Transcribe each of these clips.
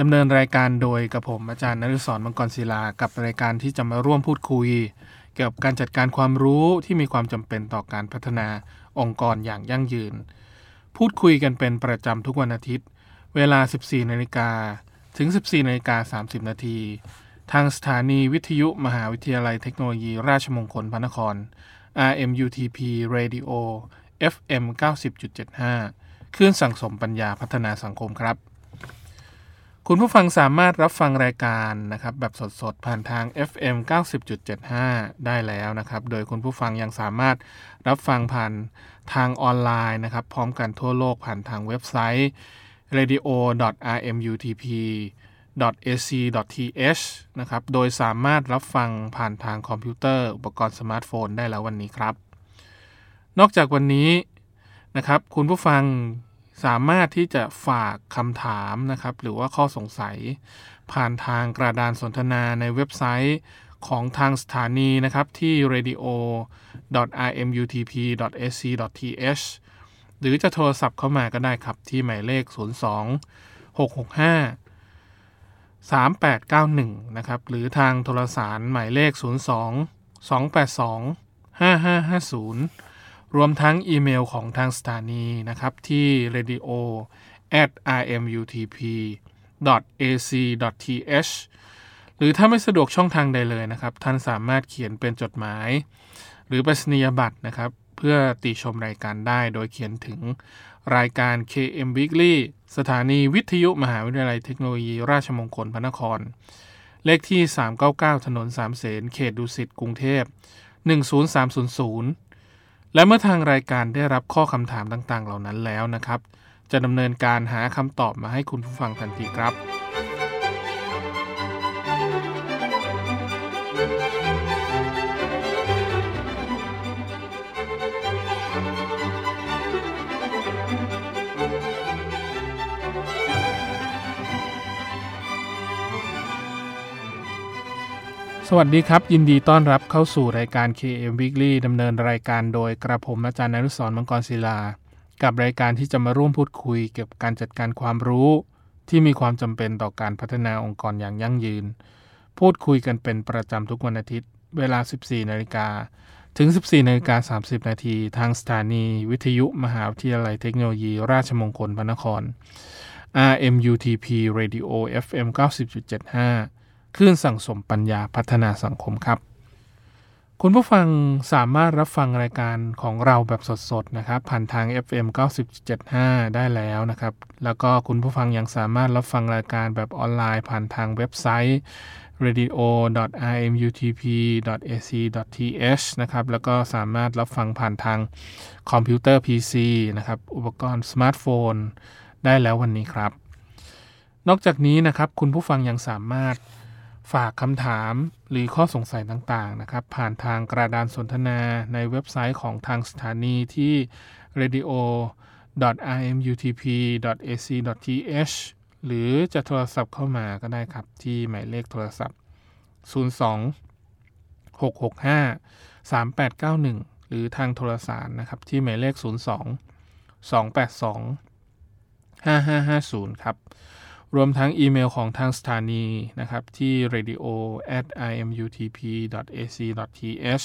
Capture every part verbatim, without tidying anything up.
ดำเนินรายการโดยกับผมอาจารย์นฤศร มังกรศิลากับรายการที่จะมาร่วมพูดคุยเกี่ยวกับการจัดการความรู้ที่มีความจำเป็นต่อการพัฒนาองค์กรอย่างยั่งยืนพูดคุยกันเป็นประจำทุกวันอาทิตย์เวลา สิบสี่นาฬิกา ถึง สิบสี่นาฬิกาสามสิบนาที น. ทางสถานีวิทยุมหาวิทยาลัยเทคโนโลยีราชมงคลพระนคร อาร์ เอ็ม ยู ที พี Radio เอฟ เอ็ม เก้าสิบจุดเจ็ดห้า คลื่นสังสมปัญญาพัฒนาสังคมครับคุณผู้ฟังสามารถรับฟังรายการนะครับแบบสดๆผ่านทาง เอฟ เอ็ม เก้าสิบจุดเจ็ดห้า ได้แล้วนะครับโดยคุณผู้ฟังยังสามารถรับฟังผ่านทางออนไลน์นะครับพร้อมกันทั่วโลกผ่านทางเว็บไซต์ เรดิโอ ดอท อาร์ เอ็ม ยู ที พี ดอท เอ ซี ดอท ที เอช นะครับโดยสามารถรับฟังผ่านทางคอมพิวเตอร์อุปกรณ์สมาร์ทโฟนได้แล้ววันนี้ครับนอกจากวันนี้นะครับคุณผู้ฟังสามารถที่จะฝากคำถามนะครับหรือว่าข้อสงสัยผ่านทางกระดานสนทนาในเว็บไซต์ของทางสถานีนะครับที่ เรดิโอ ดอท อาร์ เอ็ม ยู ที พี ดอท เอส ซี ดอท ที เอช หรือจะโทรศัพท์เข้ามาก็ได้ครับที่หมายเลขศูนย์ สอง หก หก ห้า สาม แปด เก้า หนึ่งนะครับหรือทางโทรสารหมายเลขศูนย์ สอง สอง แปด สอง ห้า ห้า ห้า ศูนย์รวมทั้งอีเมลของทางสถานีนะครับที่ เรดิโอ แอท อาร์ เอ็ม ยู ที พี ดอท เอ ซี ดอท ที เอช หรือถ้าไม่สะดวกช่องทางใดเลยนะครับท่านสามารถเขียนเป็นจดหมายหรือไปรษณียบัตรนะครับเพื่อติชมรายการได้โดยเขียนถึงรายการ เค เอ็ม Weekly สถานีวิทยุมหาวิทยาลัยเทคโนโลยีราชมงคลพระนครเลขที่สามเก้าเก้าถนนสามเสนเขตดุสิตกรุงเทพหนึ่งศูนย์สามศูนย์ศูนย์และเมื่อทางรายการได้รับข้อคำถามต่างๆเหล่านั้นแล้วนะครับจะดำเนินการหาคำตอบมาให้คุณผู้ฟังทันทีครับสวัสดีครับยินดีต้อนรับเข้าสู่รายการ เค เอ็ม Weekly ดำเนินรายการโดยกระผมอาจารย์นฤศร มังกรศิลากับรายการที่จะมาร่วมพูดคุยเกี่ยวกับการจัดการความรู้ที่มีความจำเป็นต่อการพัฒนาองค์กรอย่างยั่งยืนพูดคุยกันเป็นประจำทุกวันอาทิตย์เวลา สิบสี่นาฬิกา ถึง สิบสี่นาฬิกาสามสิบนาที น. ทางสถานีวิทยุมหาวิทยาลัยเทคโนโลยีราชมงคลพระนคร อาร์ เอ็ม ยู ที พี Radio เอฟ เอ็ม เก้าสิบจุดเจ็ดห้าคลื่นสังสมปัญญาพัฒนาสังคมครับคุณผู้ฟังสามารถรับฟังรายการของเราแบบสดๆนะครับผ่านทาง เอฟ เอ็ม เก้าสิบจุดเจ็ดห้า ได้แล้วนะครับแล้วก็คุณผู้ฟังยังสามารถรับฟังรายการแบบออนไลน์ผ่านทางเว็บไซต์ เรดิโอ ดอท อาร์ เอ็ม ยู ที พี ดอท เอ ซี ดอท ที เอช นะครับแล้วก็สามารถรับฟังผ่านทางคอมพิวเตอร์ พี ซี นะครับอุปกรณ์สมาร์ทโฟนได้แล้ววันนี้ครับนอกจากนี้นะครับคุณผู้ฟังยังสามารถฝากคำถามหรือข้อสงสัยต่างๆนะครับผ่านทางกระดานสนทนาในเว็บไซต์ของทางสถานีที่ เรดิโอ ดอท อาร์ เอ็ม ยู ที พี ดอท เอ ซี ดอท ที เอช หรือจะโทรศัพท์เข้ามาก็ได้ครับที่หมายเลขโทรศัพท์ศูนย์ สอง หก หก ห้า สาม แปด เก้า หนึ่งหรือทางโทรสารนะครับที่หมายเลขศูนย์ สอง สอง แปด สอง ห้า ห้า ห้า ศูนย์ครับรวมทั้งอีเมลของทางสถานีนะครับที่ เรดิโอ แอท อาร์ เอ็ม ยู ที พี ดอท เอ ซี ดอท ที เอช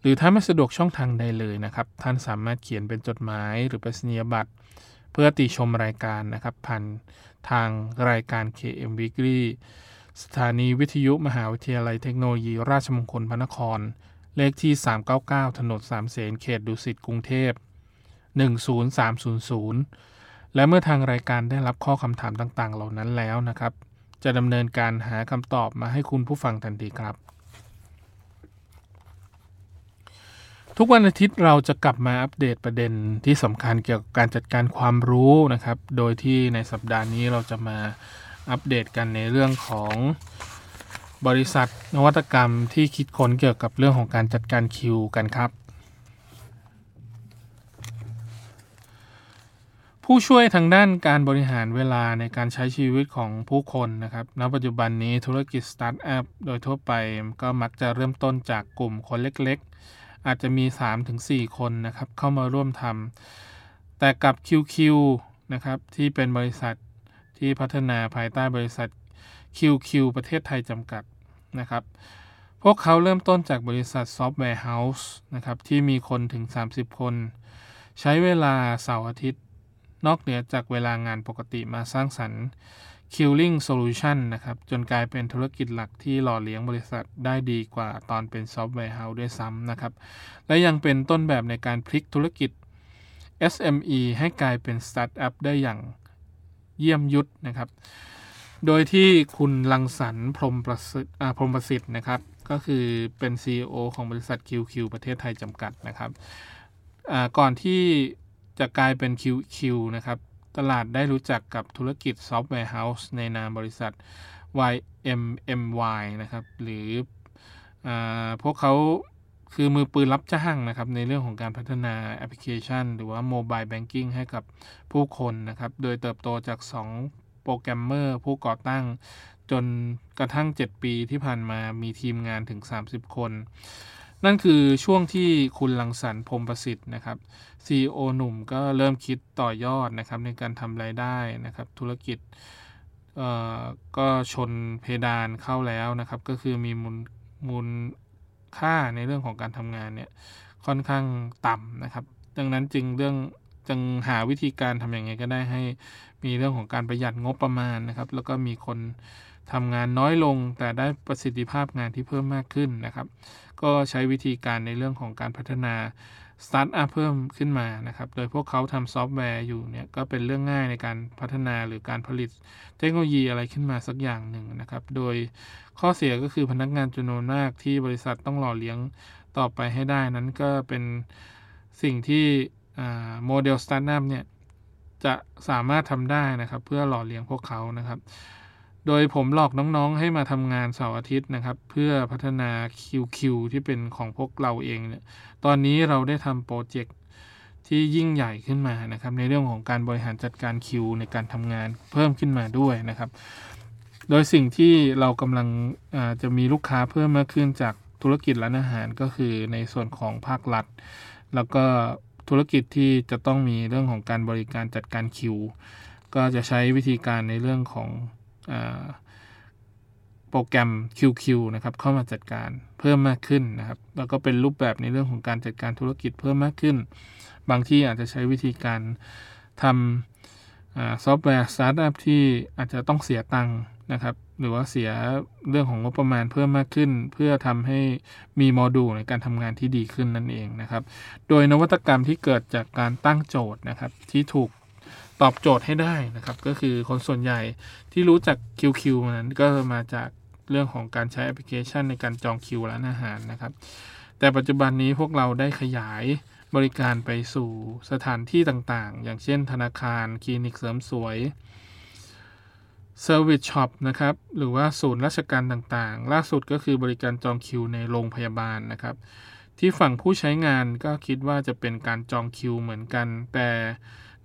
หรือถ้าไม่สะดวกช่องทางใดเลยนะครับท่านสามารถเขียนเป็นจดหมายหรือไปรษณียบัตรเพื่อติชมรายการนะครับผ่านทางรายการ เค เอ็ม Weekly สถานีวิทยุมหาวิทยาลัยเทคโนโลยีราชมงคลพระนครเลขที่สามเก้าเก้าถนนสามเสนเขตดุสิตกรุงเทพหนึ่งศูนย์สามศูนย์ศูนย์และเมื่อทางรายการได้รับข้อคำถามต่างๆเหล่านั้นแล้วนะครับจะดำเนินการหาคำตอบมาให้คุณผู้ฟังทันทีครับทุกวันอาทิตย์เราจะกลับมาอัปเดตประเด็นที่สำคัญเกี่ยวกับการจัดการความรู้นะครับโดยที่ในสัปดาห์นี้เราจะมาอัปเดตกันในเรื่องของ บริษัทนวัตกรรมที่คิดค้นเกี่ยวกับเรื่องของการจัดการคิวกันครับผู้ช่วยทางด้านการบริหารเวลาในการใช้ชีวิตของผู้คนนะครับณปัจจุบันนี้ธุรกิจสตาร์ทอัพโดยทั่วไปก็มักจะเริ่มต้นจากกลุ่มคนเล็กๆอาจจะมี สามถึงสี่ คนนะครับเข้ามาร่วมทำแต่กับ คิว คิว นะครับที่เป็นบริษัทที่พัฒนาภายใต้บริษัท คิว คิว ประเทศไทยจำกัดนะครับพวกเขาเริ่มต้นจากบริษัทซอฟต์แวร์เฮาส์นะครับที่มีคนถึงสามสิบคนใช้เวลาเสาร์อาทิตย์นอกเหนือจากเวลางานปกติมาสร้างสรรค์ Killing Solution นะครับจนกลายเป็นธุรกิจหลักที่หล่อเลี้ยงบริษัทได้ดีกว่าตอนเป็นซอฟต์แวร์เฮาส์ด้วยซ้ำนะครับและยังเป็นต้นแบบในการพลิกธุรกิจ เอส เอ็ม อี ให้กลายเป็นสตาร์ทอัพได้อย่างเยี่ยมยุทธนะครับโดยที่คุณรังสรรค์พรหมประสิทธิ์พรหมประสิทธิ์นะครับก็คือเป็น ซี อี โอ ของบริษัท คิว คิว ประเทศไทยจำกัดนะครับก่อนที่จะกลายเป็น คิว คิว นะครับตลาดได้รู้จักกับธุรกิจซอฟต์แวร์เฮาส์ในนามบริษัท วาย เอ็ม เอ็ม วาย นะครับหรือพวกเขาคือมือปืนรับจ้างนะครับในเรื่องของการพัฒนาแอปพลิเคชันหรือว่าโมบายแบงกิ้งให้กับผู้คนนะครับโดยเติบโตจากสองโปรแกรมเมอร์ผู้ก่อตั้งจนกระทั่งเจ็ดปีที่ผ่านมามีทีมงานถึงสามสิบคนนั่นคือช่วงที่คุณรังสรรค์พรหมประสิทธิ์นะครับ ซี อี โอ หนุ่มก็เริ่มคิดต่อยอดนะครับในการทำรายได้นะครับธุรกิจเอ่อก็ชนเพดานเข้าแล้วนะครับก็คือมีมูลมูลค่าในเรื่องของการทำงานเนี่ยค่อนข้างต่ำนะครับดังนั้นจึงเรื่องจึงหาวิธีการทำอย่างไรก็ได้ให้มีเรื่องของการประหยัดงบประมาณนะครับแล้วก็มีคนทำงานน้อยลงแต่ได้ประสิทธิภาพงานที่เพิ่มมากขึ้นนะครับก็ใช้วิธีการในเรื่องของการพัฒนาสตาร์ทอัพเพิ่มขึ้นมานะครับโดยพวกเขาทำซอฟต์แวร์อยู่เนี่ยก็เป็นเรื่องง่ายในการพัฒนาหรือการผลิตเทคโนโลยีอะไรขึ้นมาสักอย่างหนึ่งนะครับโดยข้อเสียก็คือพนักงานจำนวนมากที่บริษัทต้องหล่อเลี้ยงต่อไปให้ได้นั้นก็เป็นสิ่งที่โมเดลสตาร์ทอัพเนี่ยจะสามารถทำได้นะครับเพื่อหล่อเลี้ยงพวกเขานะครับโดยผมหลอกน้องๆให้มาทำงานเสาร์อาทิตย์นะครับเพื่อพัฒนา คิว คิว ที่เป็นของพวกเราเองเนี่ยตอนนี้เราได้ทำโปรเจกต์ที่ยิ่งใหญ่ขึ้นมานะครับในเรื่องของการบริหารจัดการคิวในการทำงานเพิ่มขึ้นมาด้วยนะครับโดยสิ่งที่เรากำลังจะมีลูกค้าเพิ่มมากขึ้นจากธุรกิจร้านอาหารก็คือในส่วนของภาครัฐแล้วก็ธุรกิจที่จะต้องมีเรื่องของการบริการจัดการคิวก็จะใช้วิธีการในเรื่องของโปรแกรม คิว คิว นะครับเข้ามาจัดการเพิ่มมากขึ้นนะครับแล้วก็เป็นรูปแบบในเรื่องของการจัดการธุรกิจเพิ่มมากขึ้นบางที่อาจจะใช้วิธีการทำซอฟต์แวร์สตาร์ทอัพที่อาจจะต้องเสียตังค์นะครับหรือว่าเสียเรื่องของงบประมาณเพิ่มมากขึ้นเพื่อทำให้มีโมดูลในการทำงานที่ดีขึ้นนั่นเองนะครับโดยนวัตกรรมที่เกิดจากการตั้งโจทย์นะครับที่ถูกตอบโจทย์ให้ได้นะครับก็คือคนส่วนใหญ่ที่รู้จัก คิว คิว นั้นก็มาจากเรื่องของการใช้แอปพลิเคชันในการจองคิวร้านอาหารนะครับแต่ปัจจุบันนี้พวกเราได้ขยายบริการไปสู่สถานที่ต่างๆอย่างเช่นธนาคารคลินิกเสริมสวยเซอร์วิสช็อปนะครับหรือว่าศูนย์ราชการต่างๆล่าสุดก็คือบริการจองคิวในโรงพยาบาลนะครับที่ฝั่งผู้ใช้งานก็คิดว่าจะเป็นการจองคิวเหมือนกันแต่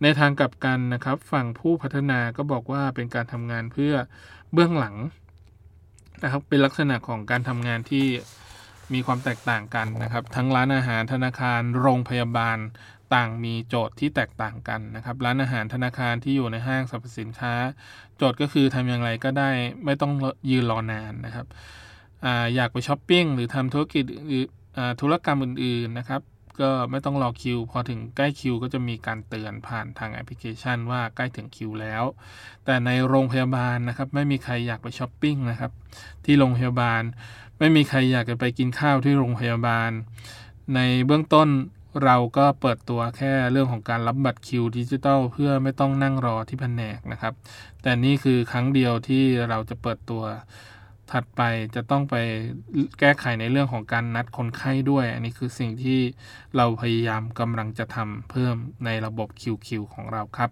ในทางกลับกันนะครับฝั่งผู้พัฒนาก็บอกว่าเป็นการทำงานเพื่อเบื้องหลังนะครับเป็นลักษณะของการทำงานที่มีความแตกต่างกันนะครับทั้งร้านอาหารธนาคารโรงพยาบาลต่างมีโจทย์ที่แตกต่างกันนะครับร้านอาหารธนาคารที่อยู่ในห้างสรรพสินค้าโจทย์ก็คือทำอย่างไรก็ได้ไม่ต้องยืนรอนานนะครับอ่าอยากไปช้อปปิ้งหรือทำธุรกิจอ่าธุรกรรมอื่นๆนะครับก็ไม่ต้องรอคิวพอถึงใกล้คิวก็จะมีการเตือนผ่านทางแอปพลิเคชันว่าใกล้ถึงคิวแล้วแต่ในโรงพยาบาลนะครับไม่มีใครอยากไปช้อปปิ้งนะครับที่โรงพยาบาลไม่มีใครอยากจะไปกินข้าวที่โรงพยาบาลในเบื้องต้นเราก็เปิดตัวแค่เรื่องของการรับบัตรคิวดิจิทัลเพื่อไม่ต้องนั่งรอที่แผนกนะครับแต่นี่คือครั้งเดียวที่เราจะเปิดตัว ถัดไปจะต้องไปแก้ไขในเรื่องของการนัดคนไข้ด้วยอันนี้คือสิ่งที่เราพยายามกำลังจะทำเพิ่มในระบบ คิว คิว ของเราครับ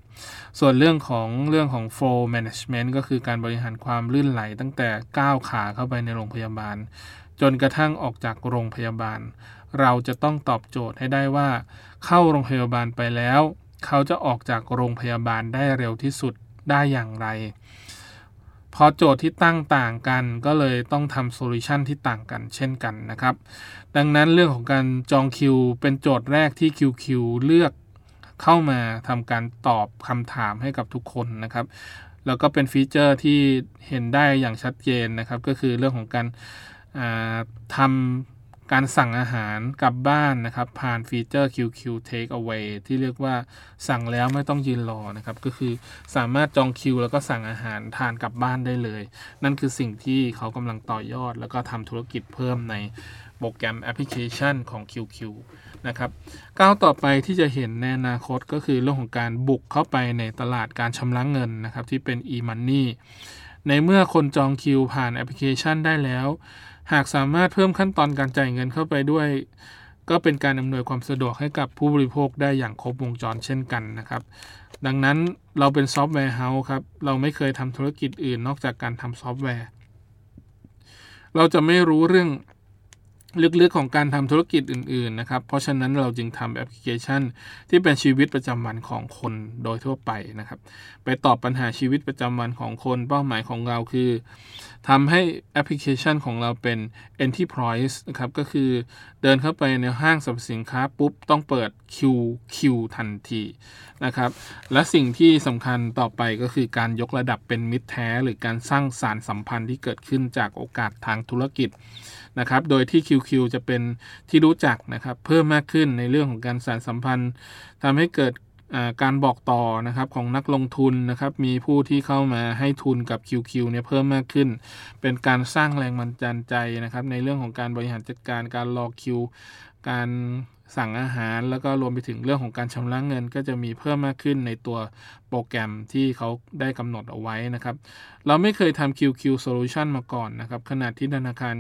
ส่วนเรื่องของเรื่องของ flow management ก็คือการบริหารความลื่นไหลตั้งแต่ก้าวขาเข้าไปในโรงพยาบาลจนกระทั่งออกจากโรงพยาบาลเราจะต้องตอบโจทย์ให้ได้ว่าเข้าโรงพยาบาลไปแล้วเขาจะออกจากโรงพยาบาลได้เร็วที่สุดได้อย่างไรพอโจทย์ที่ตั้งต่างกันก็เลยต้องทำโซลูชันที่ต่างกันเช่นกันนะครับดังนั้นเรื่องของการจองคิวเป็นโจทย์แรกที่ คิว คิว เลือกเข้ามาทำการตอบคำถามให้กับทุกคนนะครับแล้วก็เป็นฟีเจอร์ที่เห็นได้อย่างชัดเจนนะครับก็คือเรื่องของการทำการสั่งอาหารกลับบ้านนะครับผ่านฟีเจอร์ คิว คิว Takeaway ที่เรียกว่าสั่งแล้วไม่ต้องยืนรอนะครับก็คือสามารถจองคิวแล้วก็สั่งอาหารทานกลับบ้านได้เลยนั่นคือสิ่งที่เขากำลังต่อยอดแล้วก็ทำธุรกิจเพิ่มในโปรแกรมแอปพลิเคชันของ คิว คิว นะครับก้าวต่อไปที่จะเห็นในอนาคตก็คือเรื่องของการบุกเข้าไปในตลาดการชำระเงินนะครับที่เป็น e-money ในเมื่อคนจองคิวผ่านแอปพลิเคชันได้แล้วหากสามารถเพิ่มขั้นตอนการจ่ายเงินเข้าไปด้วยก็เป็นการอำนวยความสะดวกให้กับผู้บริโภคได้อย่างครบวงจรเช่นกันนะครับดังนั้นเราเป็นซอฟต์แวร์เฮ้าส์ครับเราไม่เคยทำธุรกิจอื่นนอกจากการทำซอฟต์แวร์เราจะไม่รู้เรื่องลึกๆของการทำธุรกิจอื่นๆนะครับเพราะฉะนั้นเราจึงทำแอปพลิเคชันที่เป็นชีวิตประจำวันของคนโดยทั่วไปนะครับไปตอบปัญหาชีวิตประจำวันของคนเป้าหมายของเราคือทำให้แอปพลิเคชันของเราเป็น enterprise นะครับก็คือเดินเข้าไปในห้างสรรพสินค้าปุ๊บต้องเปิด คิว คิว ทันทีนะครับและสิ่งที่สำคัญต่อไปก็คือการยกระดับเป็นมิตรแท้หรือการสร้างสารสัมพันธ์ที่เกิดขึ้นจากโอกาสทางธุรกิจนะครับโดยที่ คิว คิว จะเป็นที่รู้จักนะครับเพิ่มมากขึ้นในเรื่องของการสานสัมพันธ์ทำให้เกิดการบอกต่อนะครับของนักลงทุนนะครับมีผู้ที่เข้ามาให้ทุนกับ คิว คิว เนี่ยเพิ่มมากขึ้นเป็นการสร้างแรงบันดาลใจนะครับในเรื่องของการบริหารจัดการการรอคิวการสั่งอาหารแล้วก็รวมไปถึงเรื่องของการชำระเงินก็จะมีเพิ่มมากขึ้นในตัวโปรแกรมที่เขาได้กำหนดเอาไว้นะครับเราไม่เคยทำ คิว คิว Solution มาก่อนนะครับขณะที่ธนาคาร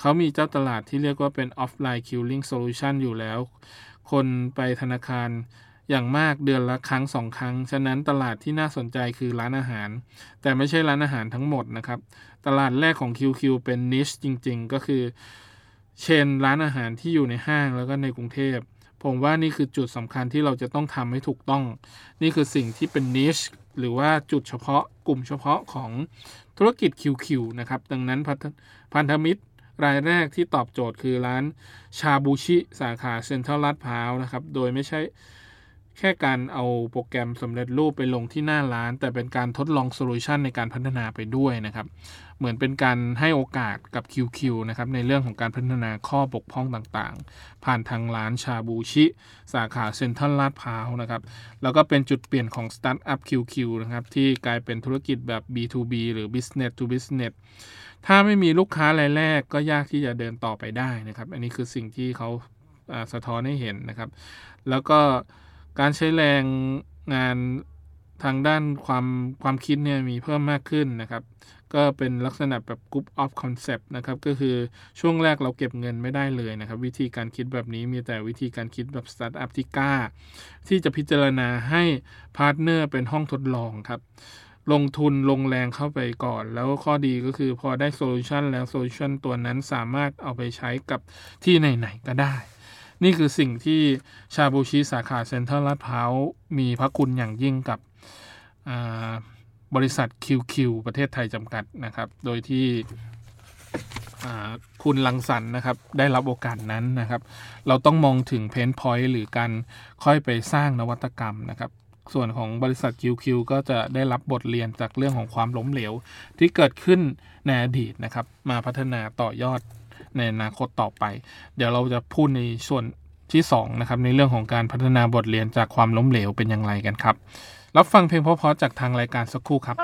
เขามีเจ้าตลาดที่เรียกว่าเป็น Offline Queuing Solution อยู่แล้วคนไปธนาคารอย่างมากเดือนละครั้งสองครั้งฉะนั้นตลาดที่น่าสนใจคือร้านอาหารแต่ไม่ใช่ร้านอาหารทั้งหมดนะครับตลาดแรกของ คิว คิว เป็น Niche จริงๆก็คือเช่นร้านอาหารที่อยู่ในห้างแล้วก็ในกรุงเทพผมว่านี่คือจุดสำคัญที่เราจะต้องทำให้ถูกต้องนี่คือสิ่งที่เป็น niche หรือว่าจุดเฉพาะกลุ่มเฉพาะของธุรกิจ คิว คิว นะครับดังนั้นพันธมิตรรายแรกที่ตอบโจทย์คือร้านชาบูชิสาขาเซ็นทรัลลาดพร้าวนะครับโดยไม่ใช่แค่การเอาโปรแกรมสำเร็จรูปไปลงที่หน้าร้านแต่เป็นการทดลองโซลูชันในการพัฒนาไปด้วยนะครับเหมือนเป็นการให้โอกาสกับ คิว คิว นะครับในเรื่องของการพัฒนาข้อบกพร่องต่างๆผ่านทางร้านชาบูชิสาขาเซ็นทรัลลาดพร้าวนะครับแล้วก็เป็นจุดเปลี่ยนของสตาร์ทอัพ คิว คิว นะครับที่กลายเป็นธุรกิจแบบ บี ทู บี หรือ Business to Business ถ้าไม่มีลูกค้ารายแรกก็ยากที่จะเดินต่อไปได้นะครับอันนี้คือสิ่งที่เขาสะท้อนให้เห็นนะครับแล้วก็การใช้แรงงานทางด้านความความคิดเนี่ยมีเพิ่มมากขึ้นนะครับก็เป็นลักษณะแบบ Group of Concept นะครับก็คือช่วงแรกเราเก็บเงินไม่ได้เลยนะครับวิธีการคิดแบบนี้มีแต่วิธีการคิดแบบ Startup ที่กล้าที่จะพิจารณาให้พาร์ทเนอร์เป็นห้องทดลองครับลงทุนลงแรงเข้าไปก่อนแล้วข้อดีก็คือพอได้โซลูชันแล้วโซลูชันตัวนั้นสามารถเอาไปใช้กับที่ไหนๆก็ได้นี่คือสิ่งที่ชาบูชิสาขาเซ็นทรัลลาดพร้าวมีพระคุณอย่างยิ่งกับบริษัท คิว คิว ประเทศไทยจำกัดนะครับโดยที่คุณรังสรรค์นะครับได้รับโอกาสนั้นนะครับเราต้องมองถึงเพนพอยต์หรือการค่อยไปสร้างนวัตกรรมนะครับส่วนของบริษัท คิว คิว ก็จะได้รับบทเรียนจากเรื่องของความล้มเหลวที่เกิดขึ้นในอดีตนะครับมาพัฒนาต่อยอดในอนาคตต่อไปเดี๋ยวเราจะพูดในส่วนที่สองนะครับในเรื่องของการพัฒนาบทเรียนจากความล้มเหลวเป็นอย่างไรกันครับรับฟังเพลงเพราะๆจากทางรายการสักครู่ครับ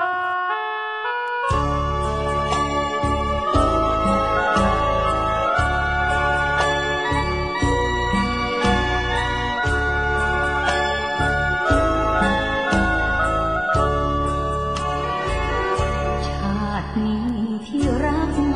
ชาตินี้ที่รัก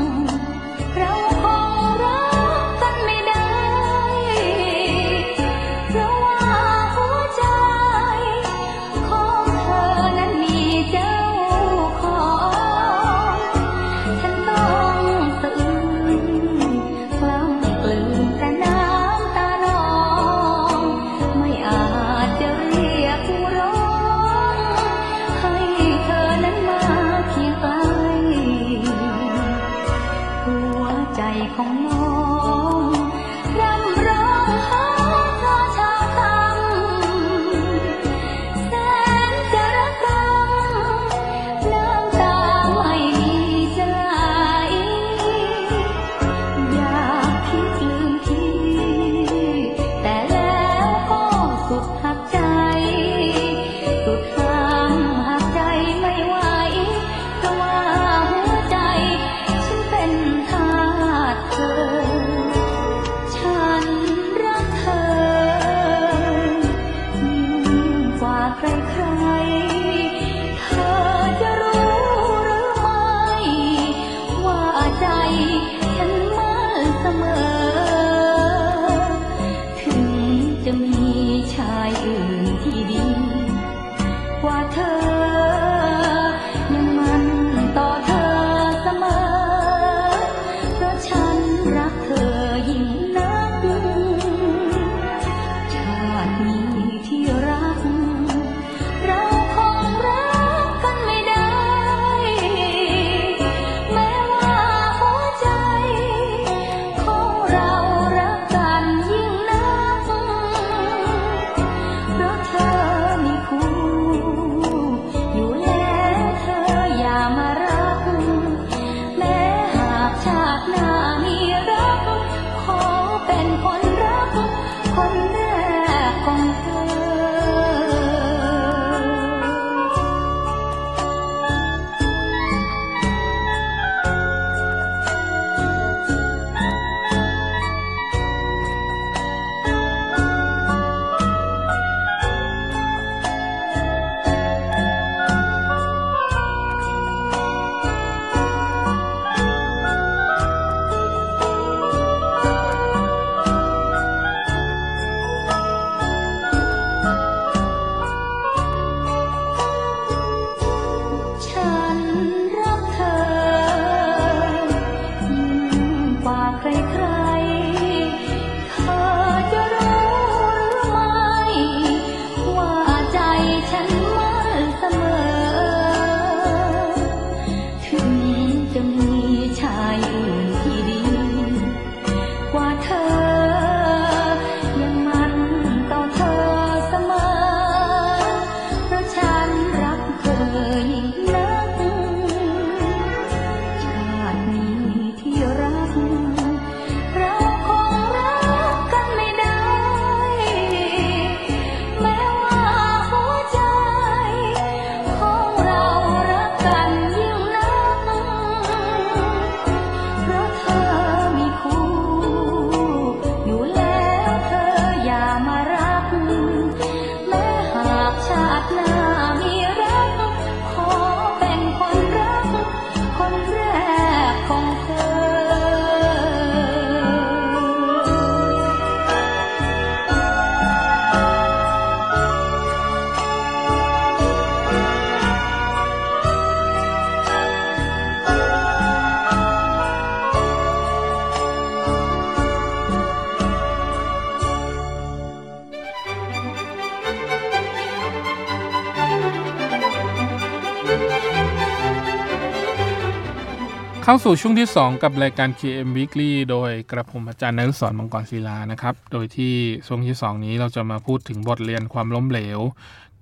เข้าสู่ช่วงที่สองกับรายการ เค เอ็ม Weekly โดยกระผมอาจารย์นฤศร มังกรศิลานะครับโดยที่ช่วงที่สองนี้เราจะมาพูดถึงบทเรียนความล้มเหลว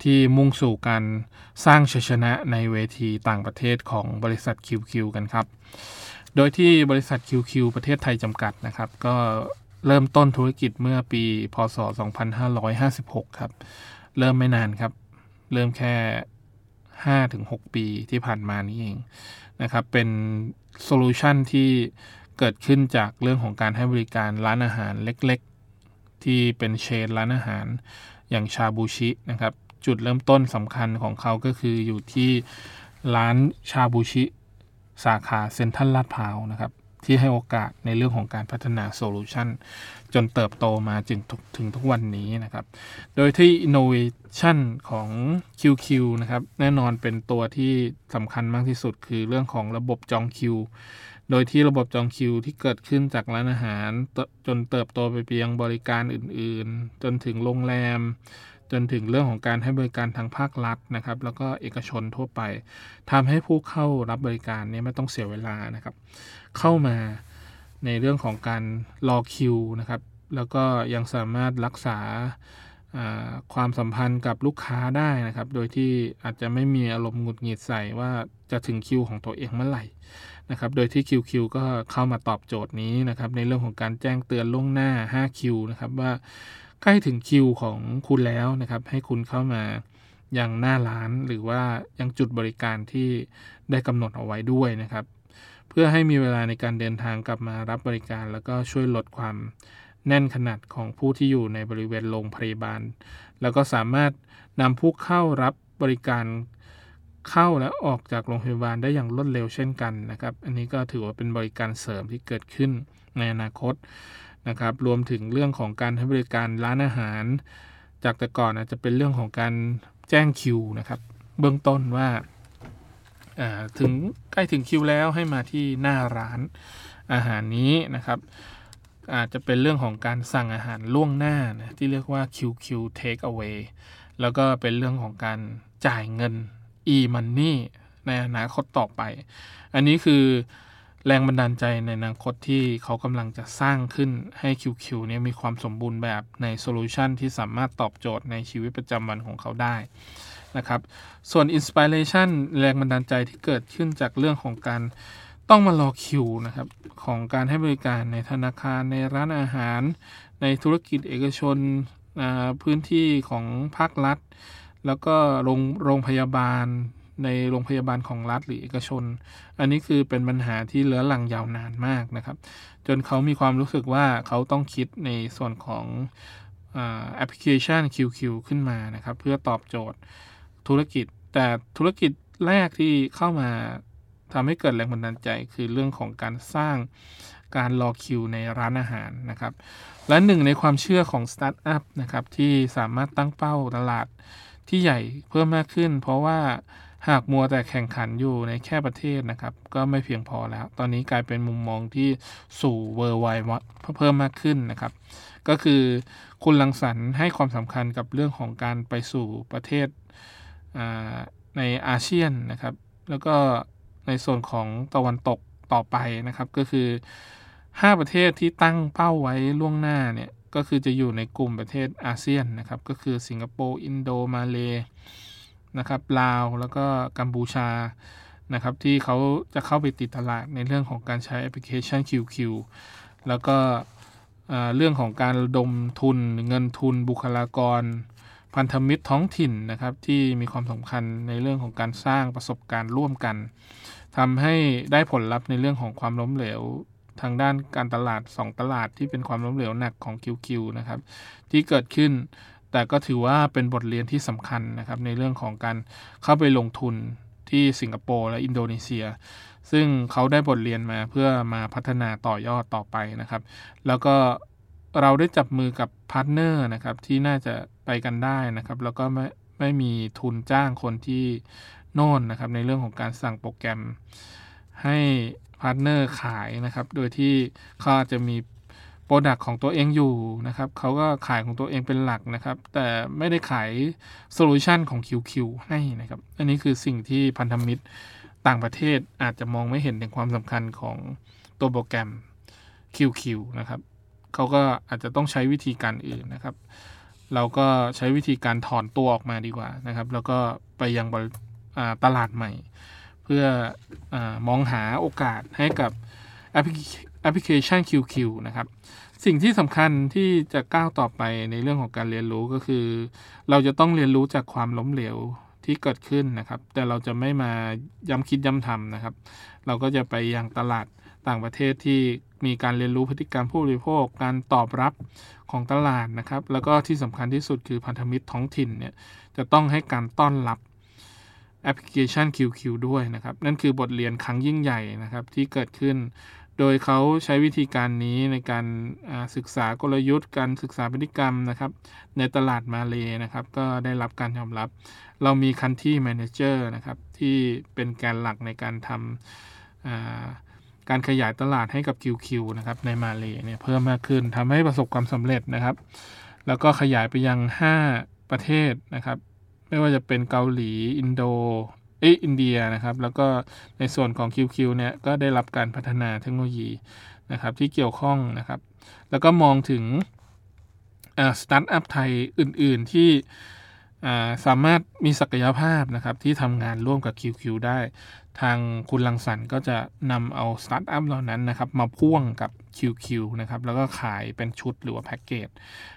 ที่มุ่งสู่การสร้างชัยชนะในเวทีต่างประเทศของบริษัท คิว คิว กันครับโดยที่บริษัท คิว คิว ประเทศไทยจำกัดนะครับก็เริ่มต้นธุรกิจเมื่อปีพ.ศ. สองพันห้าร้อยห้าสิบหกครับเริ่มไม่นานครับเริ่มแค่ ห้าถึงหก ปีที่ผ่านมานี้เองนะครับเป็นโซลูชันที่เกิดขึ้นจากเรื่องของการให้บริการร้านอาหารเล็กๆที่เป็นเชนร้านอาหารอย่างชาบูชินะครับจุดเริ่มต้นสำคัญของเขาก็คืออยู่ที่ร้านชาบูชิสาขาเซ็นทรัลลาดพร้าวนะครับที่ให้โอกาสในเรื่องของการพัฒนาโซลูชันจนเติบโตมาจนถึงทุกวันนี้นะครับโดยที่อินโนเวชั่นของ คิว คิว นะครับแน่นอนเป็นตัวที่สำคัญมากที่สุดคือเรื่องของระบบจองคิวโดยที่ระบบจองคิวที่เกิดขึ้นจากร้านอาหารจนเติบโตไปเพียงบริการอื่นๆจนถึงโรงแรมจนถึงเรื่องของการให้บริการทางภาครัฐนะครับแล้วก็เอกชนทั่วไปทำให้ผู้เข้ารับบริการเนี่ยไม่ต้องเสียเวลานะครับเข้ามาในเรื่องของการรอคิวนะครับแล้วก็ยังสามารถรักษาความสัมพันธ์กับลูกค้าได้นะครับโดยที่อาจจะไม่มีอารมณ์หงุดหงิดใส่ว่าจะถึงคิวของตัวเองเมื่อไหร่นะครับโดยที่ คิว คิว ก็เข้ามาตอบโจทย์นี้นะครับในเรื่องของการแจ้งเตือนล่วงหน้าห้าคิวนะครับว่าใกล้ถึงคิวของคุณแล้วนะครับให้คุณเข้ามายังหน้าร้านหรือว่ายังจุดบริการที่ได้กำหนดเอาไว้ด้วยนะครับเพื่อให้มีเวลาในการเดินทางกลับมารับบริการแล้วก็ช่วยลดความแน่นขนาดของผู้ที่อยู่ในบริเวณโรงพยาบาลแล้วก็สามารถนำผู้เข้ารับบริการเข้าและออกจากโรงพยาบาลได้อย่างรวดเร็วเช่นกันนะครับอันนี้ก็ถือว่าเป็นบริการเสริมที่เกิดขึ้นในอนาคตนะครับรวมถึงเรื่องของการให้บริการร้านอาหารจากแต่ก่อนอาจจะเป็นเรื่องของการแจ้งคิวนะครับเบื้องต้นว่าถึงใกล้ถึงคิวแล้วให้มาที่หน้าร้านอาหารนี้นะครับอาจจะเป็นเรื่องของการสั่งอาหารล่วงหน้านะที่เรียกว่า คิว คิว Takeaway แล้วก็เป็นเรื่องของการจ่ายเงิน e-money ในอนาคตต่อไปอันนี้คือแรงบันดาลใจในอนาคตที่เขากำลังจะสร้างขึ้นให้ คิว คิว เนี่ยมีความสมบูรณ์แบบในโซลูชันที่สามารถตอบโจทย์ในชีวิตประจำวันของเขาได้นะครับส่วน Inspiration แรงบันดาลใจที่เกิดขึ้นจากเรื่องของการต้องมารอคิวนะครับของการให้บริการในธนาคารในร้านอาหารในธุรกิจเอกชนพื้นที่ของภาครัฐแล้วก็โรงโรงพยาบาลในโรงพยาบาลของรัฐหรือเอกชนอันนี้คือเป็นปัญหาที่เลื้อรังยาวนานมากนะครับจนเขามีความรู้สึกว่าเขาต้องคิดในส่วนของแอปพลิเคชัน คิว คิว ขึ้นมานะครับเพื่อตอบโจทย์ธุรกิจแต่ธุรกิจแรกที่เข้ามาทำให้เกิดแรงบันดาลใจคือเรื่องของการสร้างการรอคิวในร้านอาหารนะครับและหนึ่งในความเชื่อของสตาร์ทอัพนะครับที่สามารถตั้งเป้าตลาดที่ใหญ่เพิ่มมากขึ้นเพราะว่าหากมัวแต่แข่งขันอยู่ในแค่ประเทศนะครับก็ไม่เพียงพอแล้วตอนนี้กลายเป็นมุมมองที่สู่เวอร์ไวด์เพิ่มมากขึ้นนะครับก็คือคุณรังสรรค์ให้ความสำคัญกับเรื่องของการไปสู่ประเทศในอาเซียนนะครับแล้วก็ในส่วนของตะวันตกต่อไปนะครับก็คือห้าประเทศที่ตั้งเป้าไว้ล่วงหน้าเนี่ยก็คือจะอยู่ในกลุ่มประเทศอาเซียนนะครับก็คือสิงคโปร์อินโดมาเลนะครับลาวแล้วก็กัมพูชานะครับที่เขาจะเข้าไปติดตลาดในเรื่องของการใช้แอปพลิเคชัน คิว คิว แล้วก็เรื่องของการระดมทุนเงินทุนบุคลากรพันธมิตรท้องถิ่นนะครับที่มีความสำคัญในเรื่องของการสร้างประสบการณ์ร่วมกันทำให้ได้ผลลัพธ์ในเรื่องของความล้มเหลวทางด้านการตลาดสองตลาดที่เป็นความล้มเหลวหนักของ คิว คิว นะครับที่เกิดขึ้นแต่ก็ถือว่าเป็นบทเรียนที่สำคัญนะครับในเรื่องของการเข้าไปลงทุนที่สิงคโปร์และอินโดนีเซียซึ่งเขาได้บทเรียนมาเพื่อมาพัฒนาต่อยอดต่อไปนะครับแล้วก็เราได้จับมือกับพาร์ทเนอร์นะครับที่น่าจะไปกันได้นะครับแล้วก็ไม่ไม่มีทุนจ้างคนที่โน่นนะครับในเรื่องของการสั่งโปรแกรมให้พาร์ทเนอร์ขายนะครับโดยที่เขาอาจจะมี โปรดักต์ของตัวเองอยู่นะครับเขาก็ขายของตัวเองเป็นหลักนะครับแต่ไม่ได้ขายโซลูชันของ คิว คิว ให้นะครับอันนี้คือสิ่งที่พันธมิตรต่างประเทศอาจจะมองไม่เห็นถึงความสำคัญของตัวโปรแกรม คิว คิว นะครับเขาก็อาจจะต้องใช้วิธีการอื่นนะครับเราก็ใช้วิธีการถอนตัวออกมาดีกว่านะครับแล้วก็ไปยังตลาดใหม่เพื่อมองหาโอกาสให้กับแอปพลิเคชัน คิว คิว นะครับสิ่งที่สำคัญที่จะก้าวต่อไปในเรื่องของการเรียนรู้ก็คือเราจะต้องเรียนรู้จากความล้มเหลวที่เกิดขึ้นนะครับแต่เราจะไม่มาย้ำคิดย้ำทำนะครับเราก็จะไปยังตลาดต่างประเทศที่มีการเรียนรู้พฤติกรรมผู้บริโภคการตอบรับของตลาดนะครับแล้วก็ที่สำคัญที่สุดคือพันธมิตรท้องถิ่นเนี่ยจะต้องให้การต้อนรับแอปพลิเคชัน คิว คิว ด้วยนะครับนั่นคือบทเรียนครั้งยิ่งใหญ่นะครับที่เกิดขึ้นโดยเขาใช้วิธีการนี้ในการศึกษากลยุทธ์การศึกษาพฤติกรรมนะครับในตลาดมาเลย์นะครับก็ได้รับการยอมรับเรามี Country Manager นะครับที่เป็นแกนหลักในการทำการขยายตลาดให้กับ คิว คิว นะครับในมาเลย์เนี่ยเพิ่มมากขึ้นทำให้ประสบความสำเร็จนะครับแล้วก็ขยายไปยังห้าประเทศนะครับไม่ว่าจะเป็นเกาหลีอินโดเอออินเดียนะครับแล้วก็ในส่วนของ คิว คิว เนี่ยก็ได้รับการพัฒนาเทคโนโลยีนะครับที่เกี่ยวข้องนะครับแล้วก็มองถึงสตาร์ทอัพไทยอื่นๆที่สามารถมีศักยภาพนะครับที่ทำงานร่วมกับ คิว คิว ได้ทางคุณรังสรรค์ก็จะนำเอาสตาร์ทอัพเหล่านั้นนะครับมาพ่วงกับ คิว คิว นะครับแล้วก็ขายเป็นชุดหรือว่าแพ็กเกจ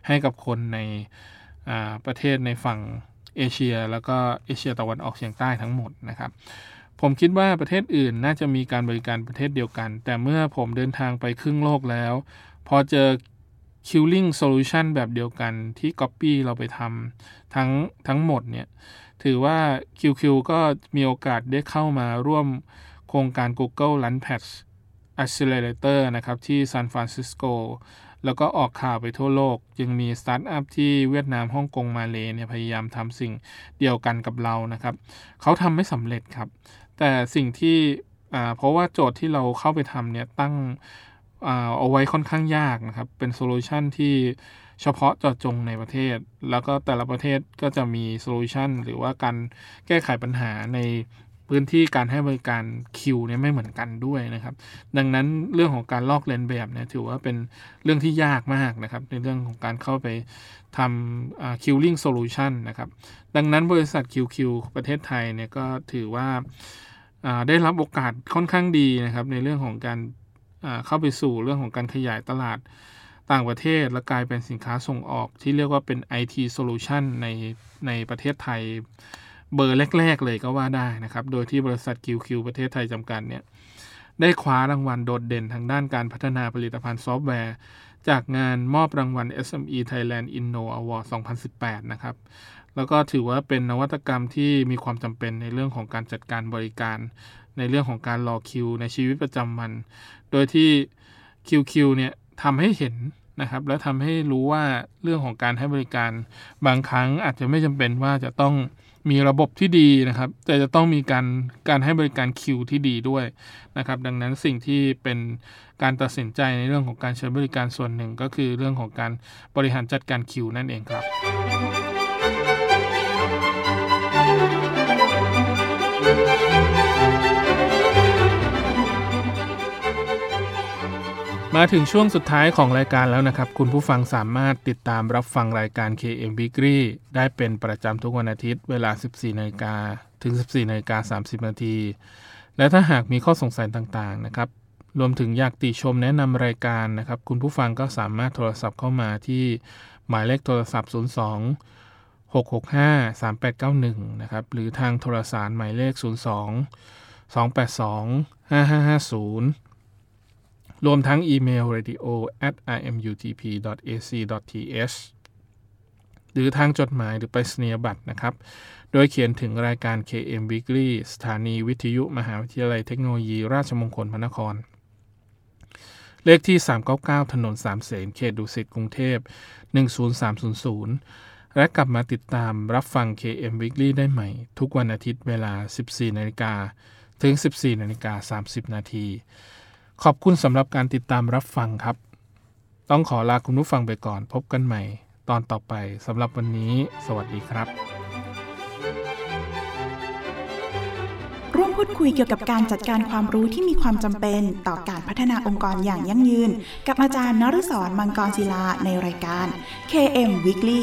ให้กับคนในประเทศในฝั่งเอเชียแล้วก็เอเชียตะวันออกเฉียงใต้ทั้งหมดนะครับผมคิดว่าประเทศอื่นน่าจะมีการบริการประเทศเดียวกันแต่เมื่อผมเดินทางไปครึ่งโลกแล้วพอเจอ Killing Solution แบบเดียวกันที่ Copy เราไปทำทั้งทั้งหมดเนี่ยถือว่า คิว คิว ก็มีโอกาสได้เข้ามาร่วมโครงการ Google Launchpad Accelerator นะครับที่ซานฟรานซิสโกแล้วก็ออกข่าวไปทั่วโลกจึงมีสตาร์ทอัพที่เวียดนามฮ่องกงมาเลเนี่ยพยายามทำสิ่งเดียวกันกับเรานะครับเขาทำไม่สำเร็จครับแต่สิ่งที่เพราะว่าโจทย์ที่เราเข้าไปทำเนี่ยตั้งเอาไว้ค่อนข้างยากนะครับเป็นโซลูชันที่เฉพาะเจาะจงในประเทศแล้วก็แต่ละประเทศก็จะมีโซลูชันหรือว่าการแก้ไขปัญหาในพื้นที่การให้บริการคิวเนี่ยไม่เหมือนกันด้วยนะครับดังนั้นเรื่องของการลอกเลียนแบบเนี่ยถือว่าเป็นเรื่องที่ยากมากนะครับในเรื่องของการเข้าไปทำ Killing Solution นะครับดังนั้นบริษัท คิว คิว ประเทศไทยเนี่ยก็ถือว่าได้รับโอกาสค่อนข้างดีนะครับในเรื่องของการเข้าไปสู่เรื่องของการขยายตลาดต่างประเทศและกลายเป็นสินค้าส่งออกที่เรียกว่าเป็น ไอ ที Solution ในในประเทศไทยเบอร์แรกๆเลยก็ว่าได้นะครับโดยที่บริษัท คิว คิว ประเทศไทยจำกัดเนี่ยได้คว้ารางวัลโดดเด่นทางด้านการพัฒนาผลิตภัณฑ์ซอฟต์แวร์จากงานมอบรางวัล เอส เอ็ม อี Thailand Inno Award สองพันสิบแปดนะครับแล้วก็ถือว่าเป็นนวัตกรรมที่มีความจำเป็นในเรื่องของการจัดการบริการในเรื่องของการรอคิวในชีวิตประจำวันโดยที่ คิว คิว เนี่ยทำให้เห็นนะครับและทำให้รู้ว่าเรื่องของการให้บริการบางครั้งอาจจะไม่จำเป็นว่าจะต้องมีระบบที่ดีนะครับแต่จะต้องมีการการให้บริการคิวที่ดีด้วยนะครับดังนั้นสิ่งที่เป็นการตัดสินใจในเรื่องของการใช้บริการส่วนหนึ่งก็คือเรื่องของการบริหารจัดการคิวนั่นเองครับมาถึงช่วงสุดท้ายของรายการแล้วนะครับคุณผู้ฟังสามารถติดตามรับฟังรายการ เค เอ็ม Weekly ได้เป็นประจำทุกวันอาทิตย์เวลา สิบสี่นาฬิกา ถึง สิบสี่นาฬิกาสามสิบนาที และถ้าหากมีข้อสงสัยต่างๆนะครับรวมถึงอยากติชมแนะนำรายการนะครับคุณผู้ฟังก็สามารถโทรศัพท์เข้ามาที่หมายเลขโทรศัพท์ศูนย์สอง หกหกห้า สามแปดเก้าหนึ่งนะครับหรือทางโทรสารหมายเลขศูนย์สอง สองแปดสอง ห้าห้าห้าศูนย์รวมทั้งอีเมล เรดิโอ แอท ไอ เอ็ม ยู ที พี ดอท เอ ซี ดอท ที เอช หรือทางจดหมายหรือไปสเนียบัตรนะครับโดยเขียนถึงรายการ เค เอ็ม Weekly สถานีวิทยุมหาวิทยาลัยเทคโนโลยีราชมงคลพระนครเลขที่สามเก้าเก้าถนนสามเสนเขตดุสิตกรุงเทพหนึ่งศูนย์สามศูนย์ศูนย์และกลับมาติดตามรับฟัง เค เอ็ม Weekly ได้ใหม่ทุกวันอาทิตย์เวลา สิบสี่นาฬิกา ถึง สิบสี่นาฬิกาสามสิบนาทีขอบคุณสำหรับการติดตามรับฟังครับ ต้องขอลาคุณผู้ฟังไปก่อนพบกันใหม่ตอนต่อไปสำหรับวันนี้สวัสดีครับร่วมพูดคุยเกี่ยวกับการจัดการความรู้ที่มีความจำเป็นต่อการพัฒนาองค์กรอย่างยั่งยืนกับอาจารย์นฤศร มังกรศิลาในรายการ เค เอ็ม Weekly